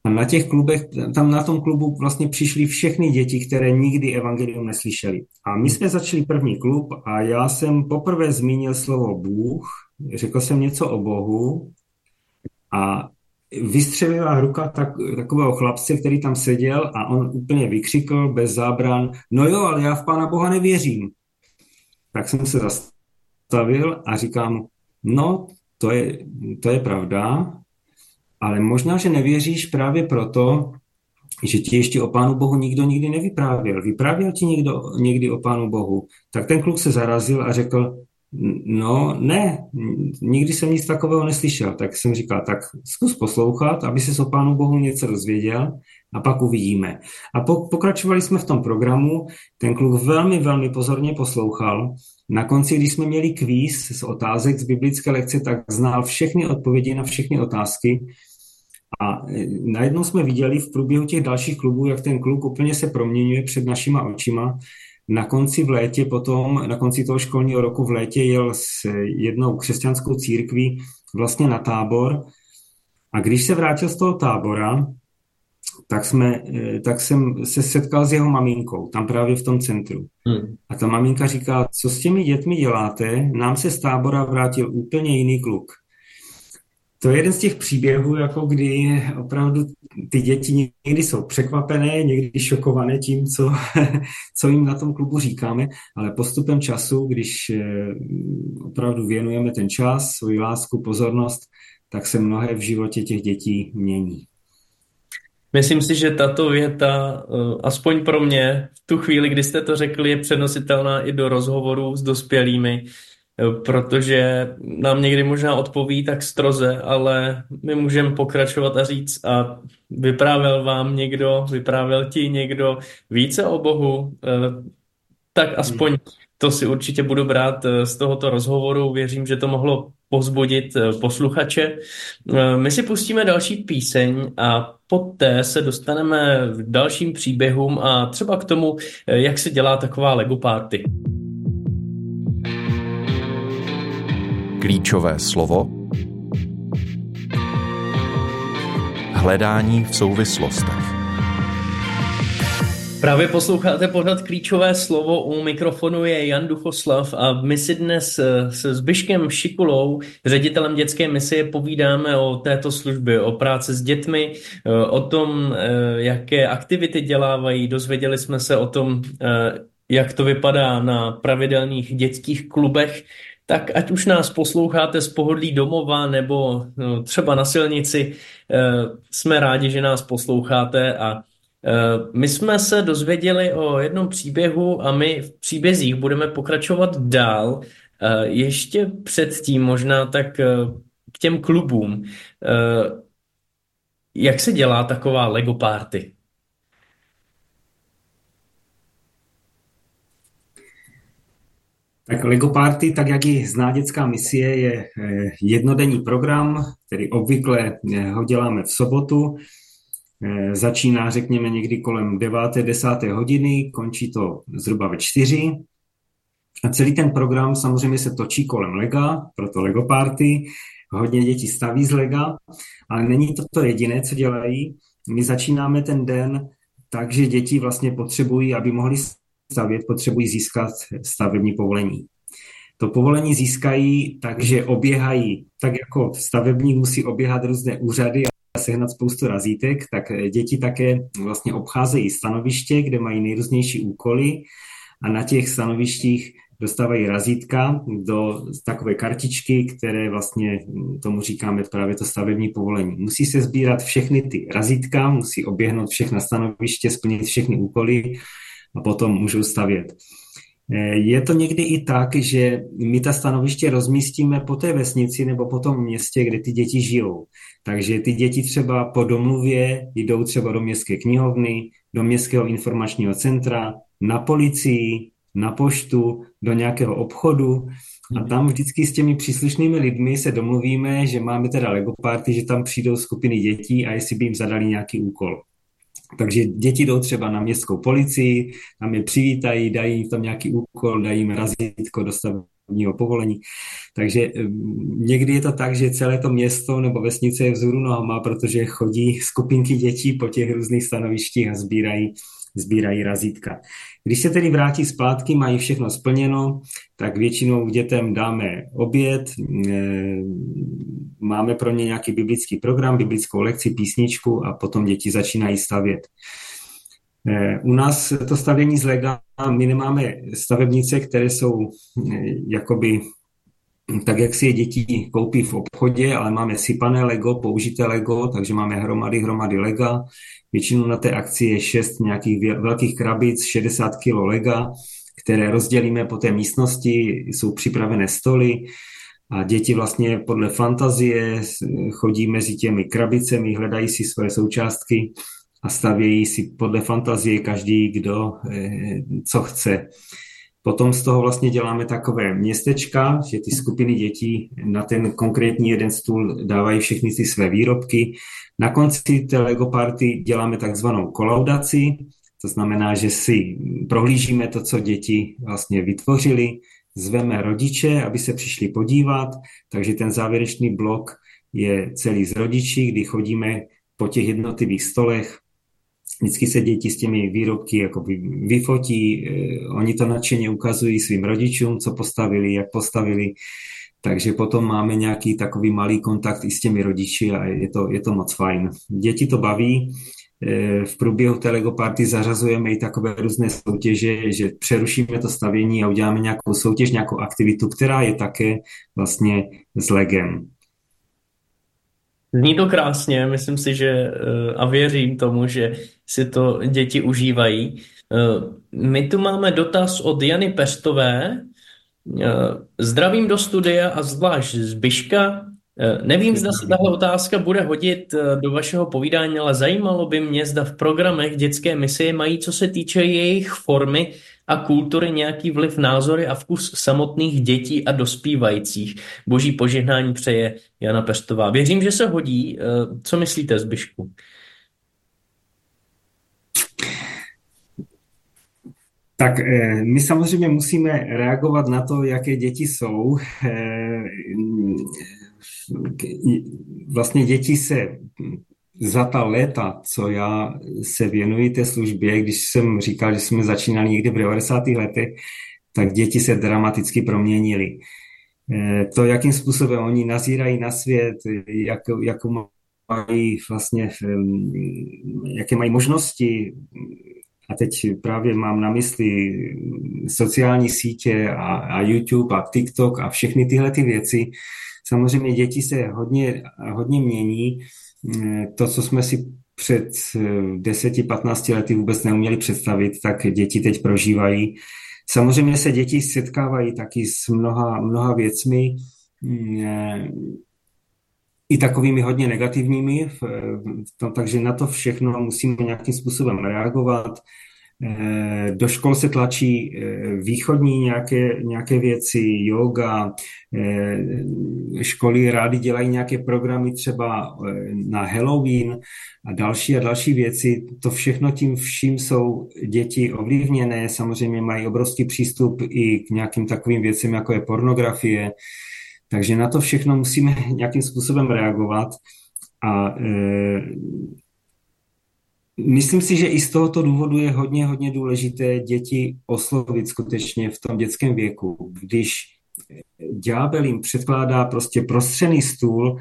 A na těch klubech, tam na tom klubu vlastně přišly všechny děti, které nikdy evangelium neslyšely. A my jsme začali první klub a já jsem poprvé zmínil slovo Bůh, řekl jsem něco o Bohu a vystřelila ruka tak, takového chlapce, který tam seděl a on úplně vykřikl bez zábran, no jo, ale já v Pána Boha nevěřím. Tak jsem se zastavil a říkám, no, to je, to je pravda, ale možná, že nevěříš právě proto, že ti ještě o Pánu Bohu nikdo nikdy nevyprávěl. Vyprávěl ti někdo někdy o Pánu Bohu. Tak ten kluk se zarazil a řekl, no ne, nikdy jsem nic takového neslyšel. Tak jsem říkal, tak zkus poslouchat, aby ses o Pánu Bohu něco dozvěděl a pak uvidíme. A pokračovali jsme v tom programu, ten kluk velmi, velmi pozorně poslouchal. Na konci, když jsme měli kvíz z otázek z biblické lekce, tak znal všechny odpovědi na všechny otázky. A najednou jsme viděli v průběhu těch dalších klubů, jak ten kluk úplně se proměňuje před našima očima. Na konci v létě potom, na konci toho školního roku v létě jel s jednou křesťanskou církví vlastně na tábor. A když se vrátil z toho tábora, tak, jsme, tak jsem se setkal s jeho maminkou, tam právě v tom centru. Hmm. A ta maminka říká, co s těmi dětmi děláte, nám se z tábora vrátil úplně jiný kluk. To je jeden z těch příběhů, jako kdy opravdu ty děti někdy jsou překvapené, někdy šokované tím, co, co jim na tom klubu říkáme, ale postupem času, když opravdu věnujeme ten čas, svoji lásku, pozornost, tak se mnohé v životě těch dětí mění. Myslím si, že tato věta, aspoň pro mě, v tu chvíli, kdy jste to řekli, je přenositelná i do rozhovorů s dospělými, protože nám někdy možná odpoví tak stroze, ale my můžeme pokračovat a říct a vyprávěl vám někdo, vyprávěl ti někdo více o Bohu, tak aspoň to si určitě budu brát z tohoto rozhovoru. Věřím, že to mohlo povzbudit posluchače. My si pustíme další píseň a poté se dostaneme k dalším příběhům a třeba k tomu, jak se dělá taková legopárty. Klíčové slovo. Hledání v souvislostech. Právě posloucháte pořad Klíčové slovo, u mikrofonu je Jan Duchoslav a my si dnes se Zbyškem Šikulou, ředitelem dětské misie, povídáme o této službě, o práci s dětmi, o tom, jaké aktivity dělávají. Dozvěděli jsme se o tom, jak to vypadá na pravidelných dětských klubech. Tak ať už nás posloucháte z pohodlí domova nebo třeba na silnici, jsme rádi, že nás posloucháte. A my jsme se dozvěděli o jednom příběhu a my v příbězích budeme pokračovat dál. Ještě předtím možná tak k těm klubům. Jak se dělá taková legopárty? Tak Legopárty, tak jak ji zná dětská misie, je jednodenní program, který obvykle ho děláme v sobotu. Začíná, řekněme, někdy kolem deváté desáté hodiny, končí to zhruba ve čtyři. A celý ten program samozřejmě se točí kolem lega, proto Legopárty. Hodně dětí staví z lega, ale není to to jediné, co dělají. My začínáme ten den tak, že děti vlastně potřebují, aby mohli stavět, potřebují získat stavební povolení. To povolení získají, takže oběhají, tak jako stavebník musí oběhat různé úřady a sehnat spoustu razítek, tak děti také vlastně obcházejí stanoviště, kde mají nejrůznější úkoly a na těch stanovištích dostávají razítka do takové kartičky, které vlastně tomu říkáme právě to stavební povolení. Musí se sbírat všechny ty razítka, musí oběhnout všechna stanoviště, splnit všechny úkoly a potom můžou stavět. Je to někdy i tak, že my ta stanoviště rozmístíme po té vesnici nebo po tom městě, kde ty děti žijou. Takže ty děti třeba po domluvě jdou třeba do městské knihovny, do městského informačního centra, na policii, na poštu, do nějakého obchodu a tam vždycky s těmi příslušnými lidmi se domluvíme, že máme teda Legopárty, že tam přijdou skupiny dětí a jestli by jim zadali nějaký úkol. Takže děti jdou třeba na městskou policii, tam je přivítají, dají tam nějaký úkol, dají jim razítko do stavebního povolení. Takže někdy je to tak, že celé to město nebo vesnice je vzhůru nohama, protože chodí skupinky dětí po těch různých stanovištích a sbírají, sbírají razítka. Když se tedy vrátí zpátky, mají všechno splněno, tak většinou dětem dáme oběd, máme pro ně nějaký biblický program, biblickou lekci, písničku a potom děti začínají stavět. U nás to stavění zlega, my nemáme stavebnice, které jsou jakoby tak, jak si je děti koupí v obchodě, ale máme sypané Lego, použité Lego, takže máme hromady, hromady Lega. Většinou na té akci je šest nějakých velkých krabic, šedesát kilo Lega, které rozdělíme po té místnosti, jsou připravené stoly a děti vlastně podle fantazie chodí mezi těmi krabicemi, hledají si své součástky a stavějí si podle fantazie každý, kdo co chce. Potom z toho vlastně děláme takové městečka, že ty skupiny dětí na ten konkrétní jeden stůl dávají všechny ty své výrobky. Na konci té Legoparty děláme takzvanou kolaudaci, to znamená, že si prohlížíme to, co děti vlastně vytvořili, zveme rodiče, aby se přišli podívat, takže ten závěrečný blok je celý z rodičí, kdy chodíme po těch jednotlivých stolech. Vždycky se děti s těmi výrobky jakoby vyfotí, oni to nadšeně ukazují svým rodičům, co postavili, jak postavili, takže potom máme nějaký takový malý kontakt i s těmi rodiči a je to, je to moc fajn. Děti to baví, v průběhu té Legoparty zařazujeme i takové různé soutěže, že přerušíme to stavění a uděláme nějakou soutěž, nějakou aktivitu, která je také vlastně s Legem. Zní to krásně, myslím si, že a věřím tomu, že si to děti užívají. My tu máme dotaz od Jany Pestové. Zdravím do studia a zvlášť Zbyška. Nevím, zda se tahle otázka bude hodit do vašeho povídání, ale zajímalo by mě, zda v programech Dětské misie mají, co se týče jejich formy a kultury, nějaký vliv, názory a vkus samotných dětí a dospívajících. Boží požehnání přeje Jana Pestová. Věřím, že se hodí. Co myslíte, Zbyšku? Tak my samozřejmě musíme reagovat na to, jaké děti jsou. Vlastně děti se za ta léta, co já se věnuji té službě, když jsem říkal, že jsme začínali někdy v devadesátých letech, tak děti se dramaticky proměnily. To, jakým způsobem oni nazírají na svět, jak, jak mají vlastně, jaké mají možnosti, a teď právě mám na mysli sociální sítě a, a YouTube a TikTok a všechny tyhle ty věci. Samozřejmě děti se hodně, hodně mění. To, co jsme si před deseti až patnácti lety vůbec neuměli představit, tak děti teď prožívají. Samozřejmě se děti setkávají taky s mnoha, mnoha věcmi, i takovými hodně negativními, takže na to všechno musíme nějakým způsobem reagovat. Do škol se tlačí východní nějaké, nějaké věci, yoga, školy rády dělají nějaké programy třeba na Halloween a další a další věci. To všechno tím vším jsou děti ovlivněné, samozřejmě mají obrovský přístup i k nějakým takovým věcem, jako je pornografie, takže na to všechno musíme nějakým způsobem reagovat a myslím si, že i z tohoto důvodu je hodně, hodně důležité děti oslovit skutečně v tom dětském věku. Když ďábel jim předkládá prostě prostřený stůl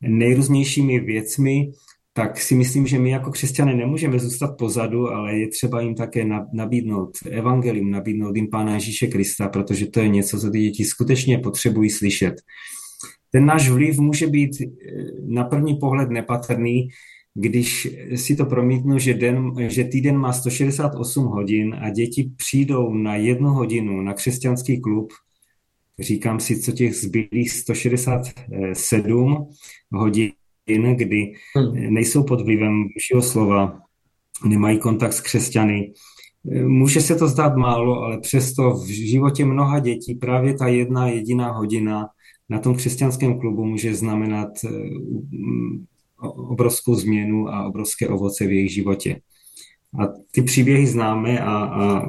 nejrůznějšími věcmi, tak si myslím, že my jako křesťané nemůžeme zůstat pozadu, ale je třeba jim také nabídnout evangelium, nabídnout jim Pána Ježíše Krista, protože to je něco, co ty děti skutečně potřebují slyšet. Ten náš vliv může být na první pohled nepatrný, když si to promítnu, že, den, že týden má sto šedesát osm hodin a děti přijdou na jednu hodinu na křesťanský klub, říkám si, co těch zbylých sto šedesát sedm hodin, kdy nejsou pod vlivem Božího slova, nemají kontakt s křesťany. Může se to zdát málo, ale přesto v životě mnoha dětí právě ta jedna jediná hodina na tom křesťanském klubu může znamenat obrovskou změnu a obrovské ovoce v jejich životě. A ty příběhy známe a, a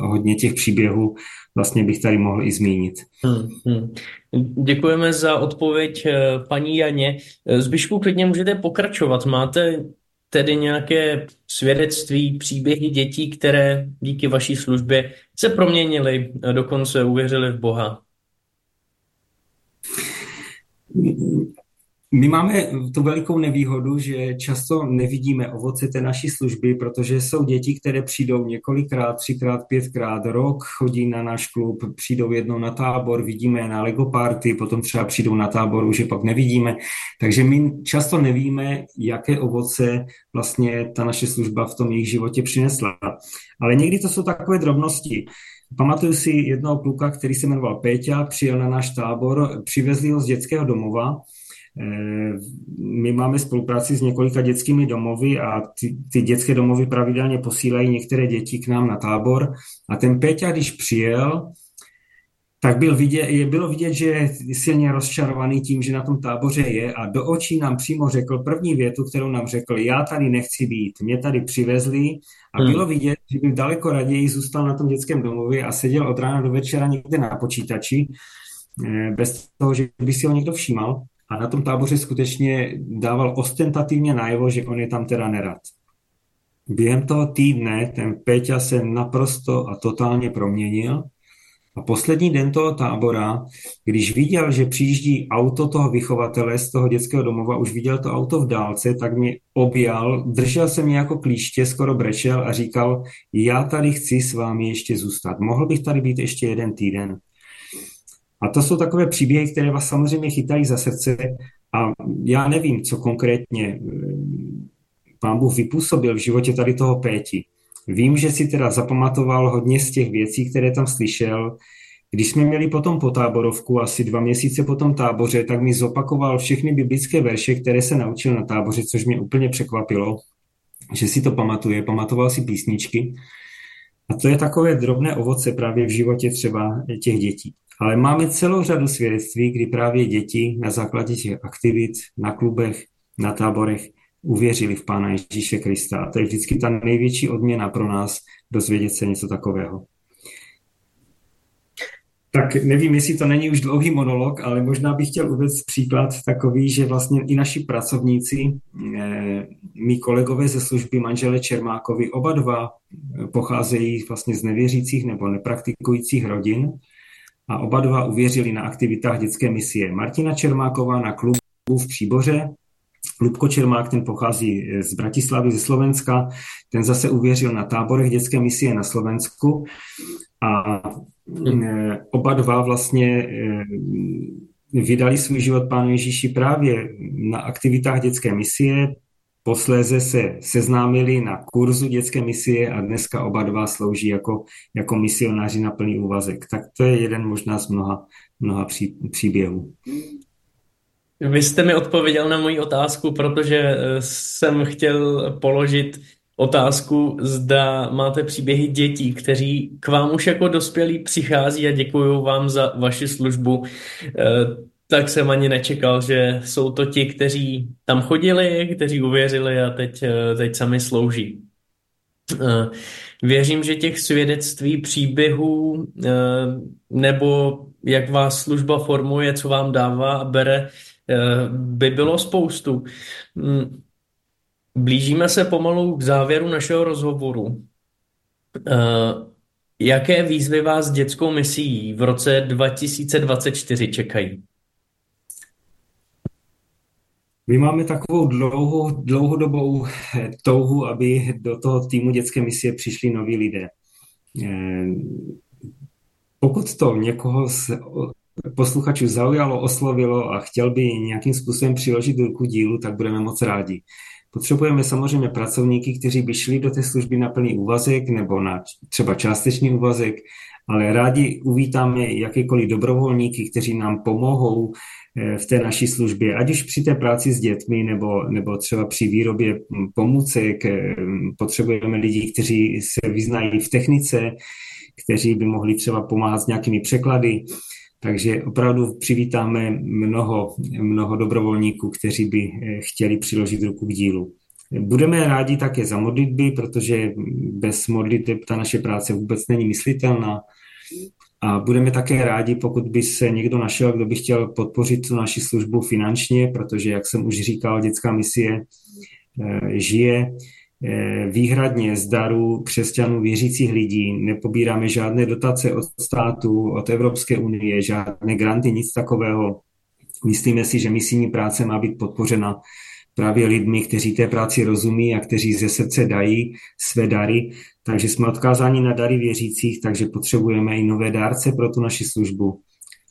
hodně těch příběhů vlastně bych tady mohl i zmínit. Hmm, hmm. Děkujeme za odpověď paní Janě. Zbyšku, klidně můžete pokračovat. Máte tedy nějaké svědectví, příběhy dětí, které díky vaší službě se proměnily, dokonce uvěřily v Boha? Hmm. My máme tu velikou nevýhodu, že často nevidíme ovoce té naší služby, protože jsou děti, které přijdou několikrát, třikrát, pětkrát, rok, chodí na náš klub, přijdou jednou na tábor, vidíme na Legopárty, potom třeba přijdou na tábor, už je pak nevidíme. Takže my často nevíme, jaké ovoce vlastně ta naše služba v tom jejich životě přinesla. Ale někdy to jsou takové drobnosti. Pamatuju si jednoho kluka, který se jmenoval Péťa, přijel na náš tábor, přivezli ho z dětského domova. My máme spolupráci s několika dětskými domovy a ty, ty dětské domovy pravidelně posílají některé děti k nám na tábor. A ten Péťa, když přijel, tak byl vidět, bylo vidět, že je silně rozčarovaný tím, že na tom táboře je, a do očí nám přímo řekl první větu, kterou nám řekl: já tady nechci být, mě tady přivezli, a bylo vidět, že by daleko raději zůstal na tom dětském domově a seděl od rána do večera někde na počítači, bez toho, že by si ho někdo všímal. A na tom táboře skutečně dával ostentativně najevo, že on je tam teda nerad. Během toho týdne ten Péťa se naprosto a totálně proměnil a poslední den toho tábora, když viděl, že přijíždí auto toho vychovatele z toho dětského domova, už viděl to auto v dálce, tak mě objal, držel se mě jako klíště, skoro brečel a říkal: já tady chci s vámi ještě zůstat, mohl bych tady být ještě jeden týden. A to jsou takové příběhy, které vás samozřejmě chytají za srdce a já nevím, co konkrétně Pán Bůh vypůsobil v životě tady toho Péti. Vím, že si teda zapamatoval hodně z těch věcí, které tam slyšel. Když jsme měli potom po táborovku, asi dva měsíce po tom táboře, tak mi zopakoval všechny biblické verše, které se naučil na táboře, což mě úplně překvapilo, že si to pamatuje. Pamatoval si písničky. A to je takové drobné ovoce právě v životě třeba těch dětí. Ale máme celou řadu svědectví, kdy právě děti na základě těch aktivit, na klubech, na táborech uvěřili v Pána Ježíše Krista. A to je vždycky ta největší odměna pro nás, dozvědět se něco takového. Tak nevím, jestli to není už dlouhý monolog, ale možná bych chtěl uvést příklad takový, že vlastně i naši pracovníci, mí kolegové ze služby manžele Čermákovi, oba dva pocházejí vlastně z nevěřících nebo nepraktikujících rodin. A oba dva uvěřili na aktivitách dětské misie. Martina Čermáková na klubu v Příboře, Lubko Čermák, ten pochází z Bratislavy, ze Slovenska, ten zase uvěřil na táborech dětské misie na Slovensku a oba dva vlastně vydali svůj život Pánu Ježíši právě na aktivitách dětské misie, posléze se seznámili na kurzu dětské misie a dneska oba dva slouží jako, jako misionáři na plný úvazek. Tak to je jeden možná z mnoha, mnoha pří, příběhů. Vy jste mi odpověděl na moji otázku, protože jsem chtěl položit otázku, zda máte příběhy dětí, kteří k vám už jako dospělí přichází a děkuju vám za vaši službu. Tak jsem ani nečekal, že jsou to ti, kteří tam chodili, kteří uvěřili a teď, teď sami slouží. Věřím, že těch svědectví, příběhů, nebo jak vás služba formuje, co vám dává a bere, by bylo spoustu. Blížíme se pomalu k závěru našeho rozhovoru. Jaké výzvy vás dětskou misií v roce dva tisíce dvacet čtyři čekají? My máme takovou dlouhou, dlouhodobou touhu, aby do toho týmu dětské misie přišli noví lidé. Pokud to někoho z posluchačů zaujalo, oslovilo a chtěl by nějakým způsobem přiložit ruku dílu, tak budeme moc rádi. Potřebujeme samozřejmě pracovníky, kteří by šli do té služby na plný úvazek nebo na třeba částečný úvazek, ale rádi uvítáme jakékoliv dobrovolníky, kteří nám pomohou v té naší službě, ať už při té práci s dětmi nebo, nebo třeba při výrobě pomůcek. Potřebujeme lidi, kteří se vyznají v technice, kteří by mohli třeba pomáhat s nějakými překlady. Takže opravdu přivítáme mnoho, mnoho dobrovolníků, kteří by chtěli přiložit ruku k dílu. Budeme rádi také za modlitby, protože bez modliteb ta naše práce vůbec není myslitelná. A budeme také rádi, pokud by se někdo našel, kdo by chtěl podpořit tu naši službu finančně, protože, jak jsem už říkal, dětská misie žije výhradně z darů křesťanů věřících lidí. Nepobíráme žádné dotace od státu, od Evropské unie, žádné granty, nic takového. Myslíme si, že misijní práce má být podpořena právě lidmi, kteří té práci rozumí a kteří ze srdce dají své dary. Takže jsme odkázáni na dary věřících, takže potřebujeme i nové dárce pro tu naši službu.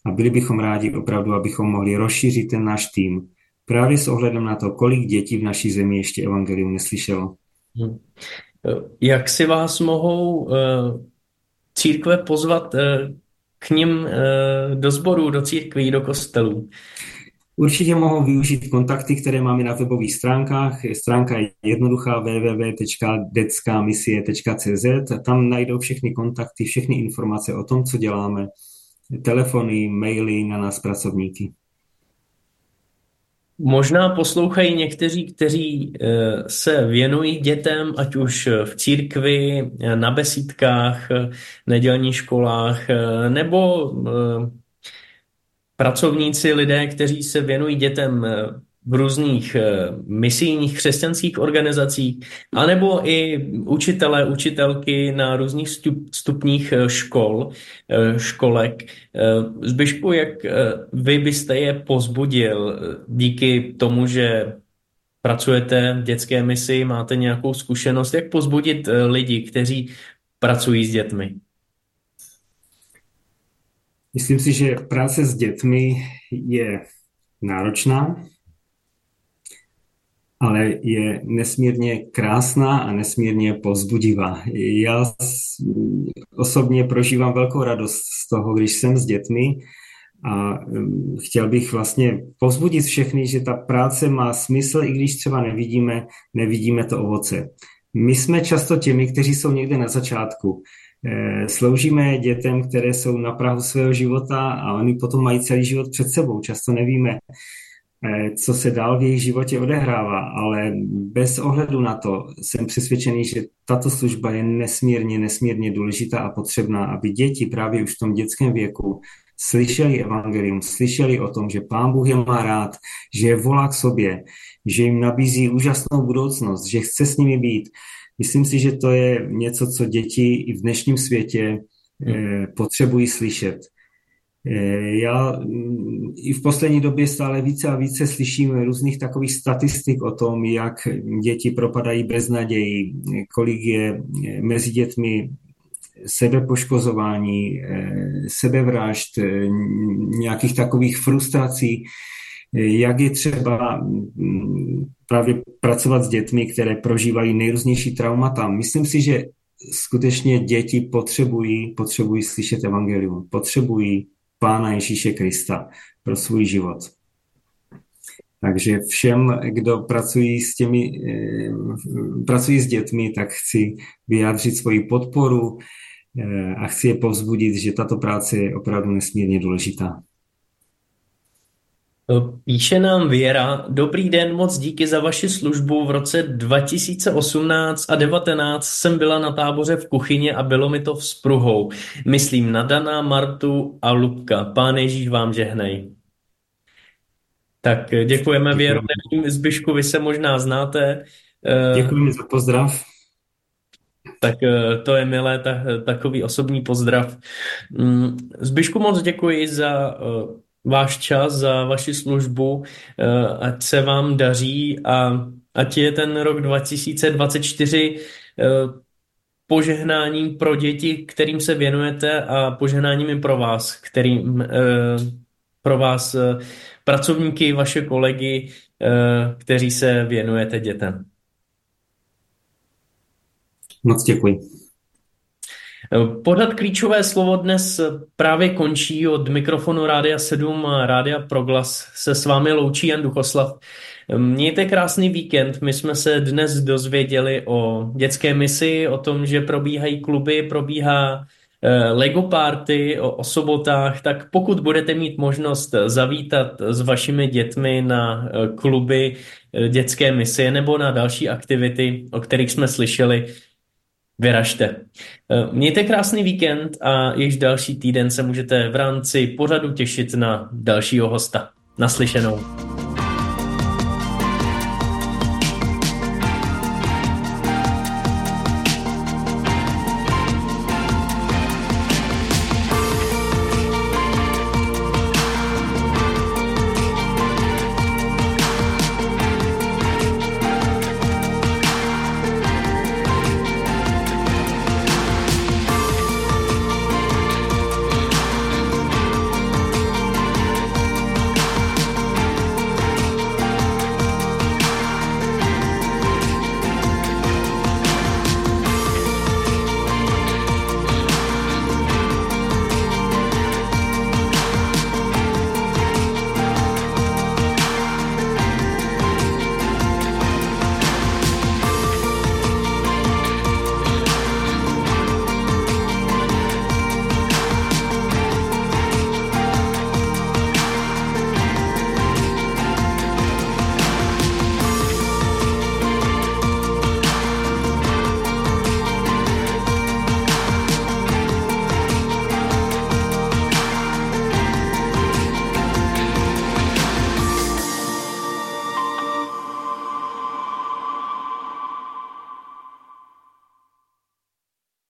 A byli bychom rádi opravdu, abychom mohli rozšířit ten náš tým. Právě s ohledem na to, kolik dětí v naší zemi ještě evangelium neslyšelo. Jak si vás mohou církve pozvat k nim do sborů, do církví, do kostelů? Určitě mohou využít kontakty, které máme na webových stránkách. Stránka je jednoduchá w w w tečka detská misie tečka c z. Tam najdou všechny kontakty, všechny informace o tom, co děláme. Telefony, maily na nás pracovníky. Možná poslouchají někteří, kteří se věnují dětem, ať už v církvi, na besídkách, nedělních školách, nebo pracovníci, lidé, kteří se věnují dětem v různých misijních křesťanských organizacích, anebo i učitelé, učitelky na různých stupních škol, školek. Zbyšku, jak vy byste je povzbudil díky tomu, že pracujete v dětské misi, máte nějakou zkušenost, jak povzbudit lidi, kteří pracují s dětmi? Myslím si, že práce s dětmi je náročná, ale je nesmírně krásná a nesmírně povzbudivá. Já osobně prožívám velkou radost z toho, když jsem s dětmi, a chtěl bych vlastně povzbudit všechny, že ta práce má smysl, i když třeba nevidíme, nevidíme to ovoce. My jsme často těmi, kteří jsou někde na začátku. Sloužíme dětem, které jsou na prahu svého života, a oni potom mají celý život před sebou. Často nevíme, co se dál v jejich životě odehrává, ale bez ohledu na to jsem přesvědčený, že tato služba je nesmírně, nesmírně důležitá a potřebná, aby děti právě už v tom dětském věku slyšeli evangelium, slyšeli o tom, že Pán Bůh je má rád, že je volá k sobě, že jim nabízí úžasnou budoucnost, že chce s nimi být. Myslím si, že to je něco, co děti i v dnešním světě eh, potřebují slyšet. Já i v poslední době stále více a více slyším různých takových statistik o tom, jak děti propadají beznaději, kolik je mezi dětmi sebepoškozování, sebevražd, nějakých takových frustrací, jak je třeba právě pracovat s dětmi, které prožívají nejrůznější traumata. Myslím si, že skutečně děti potřebují, potřebují slyšet evangelium, potřebují Pána Ježíše Krista pro svůj život. Takže všem, kdo pracují s těmi, pracují s dětmi, tak chci vyjádřit svoji podporu a chci je povzbudit, že tato práce je opravdu nesmírně důležitá. Píše nám Věra: Dobrý den, moc díky za vaši službu. V roce dva tisíce osmnáct a devatenáct jsem byla na táboře v kuchyni a bylo mi to vzpruhou. Myslím na Dana, Martu a Lubka. Pán Ježíš vám žehnej. Tak děkujeme, Věro. Zbyšku, vy se možná znáte. Děkujeme za pozdrav. Tak to je milé, ta, takový osobní pozdrav. Zbyšku, moc děkuji za váš čas, za vaši službu, ať se vám daří a ať je ten rok dva tisíce dvacet čtyři požehnáním pro děti, kterým se věnujete, a požehnáním i pro vás, kterým, pro vás pracovníky, vaše kolegy, kteří se věnujete dětem. Moc děkuji. Pořad Klíčové slovo dnes právě končí. Od mikrofonu Rádia sedm a Rádia Proglas se s vámi loučí Jan Duchoslav. Mějte krásný víkend. My jsme se dnes dozvěděli o dětské misi, o tom, že probíhají kluby, probíhá Legopárty o, o sobotách, tak pokud budete mít možnost zavítat s vašimi dětmi na kluby dětské misie nebo na další aktivity, o kterých jsme slyšeli, vyražte. Mějte krásný víkend a již další týden se můžete v rámci pořadu těšit na dalšího hosta. Naslyšenou.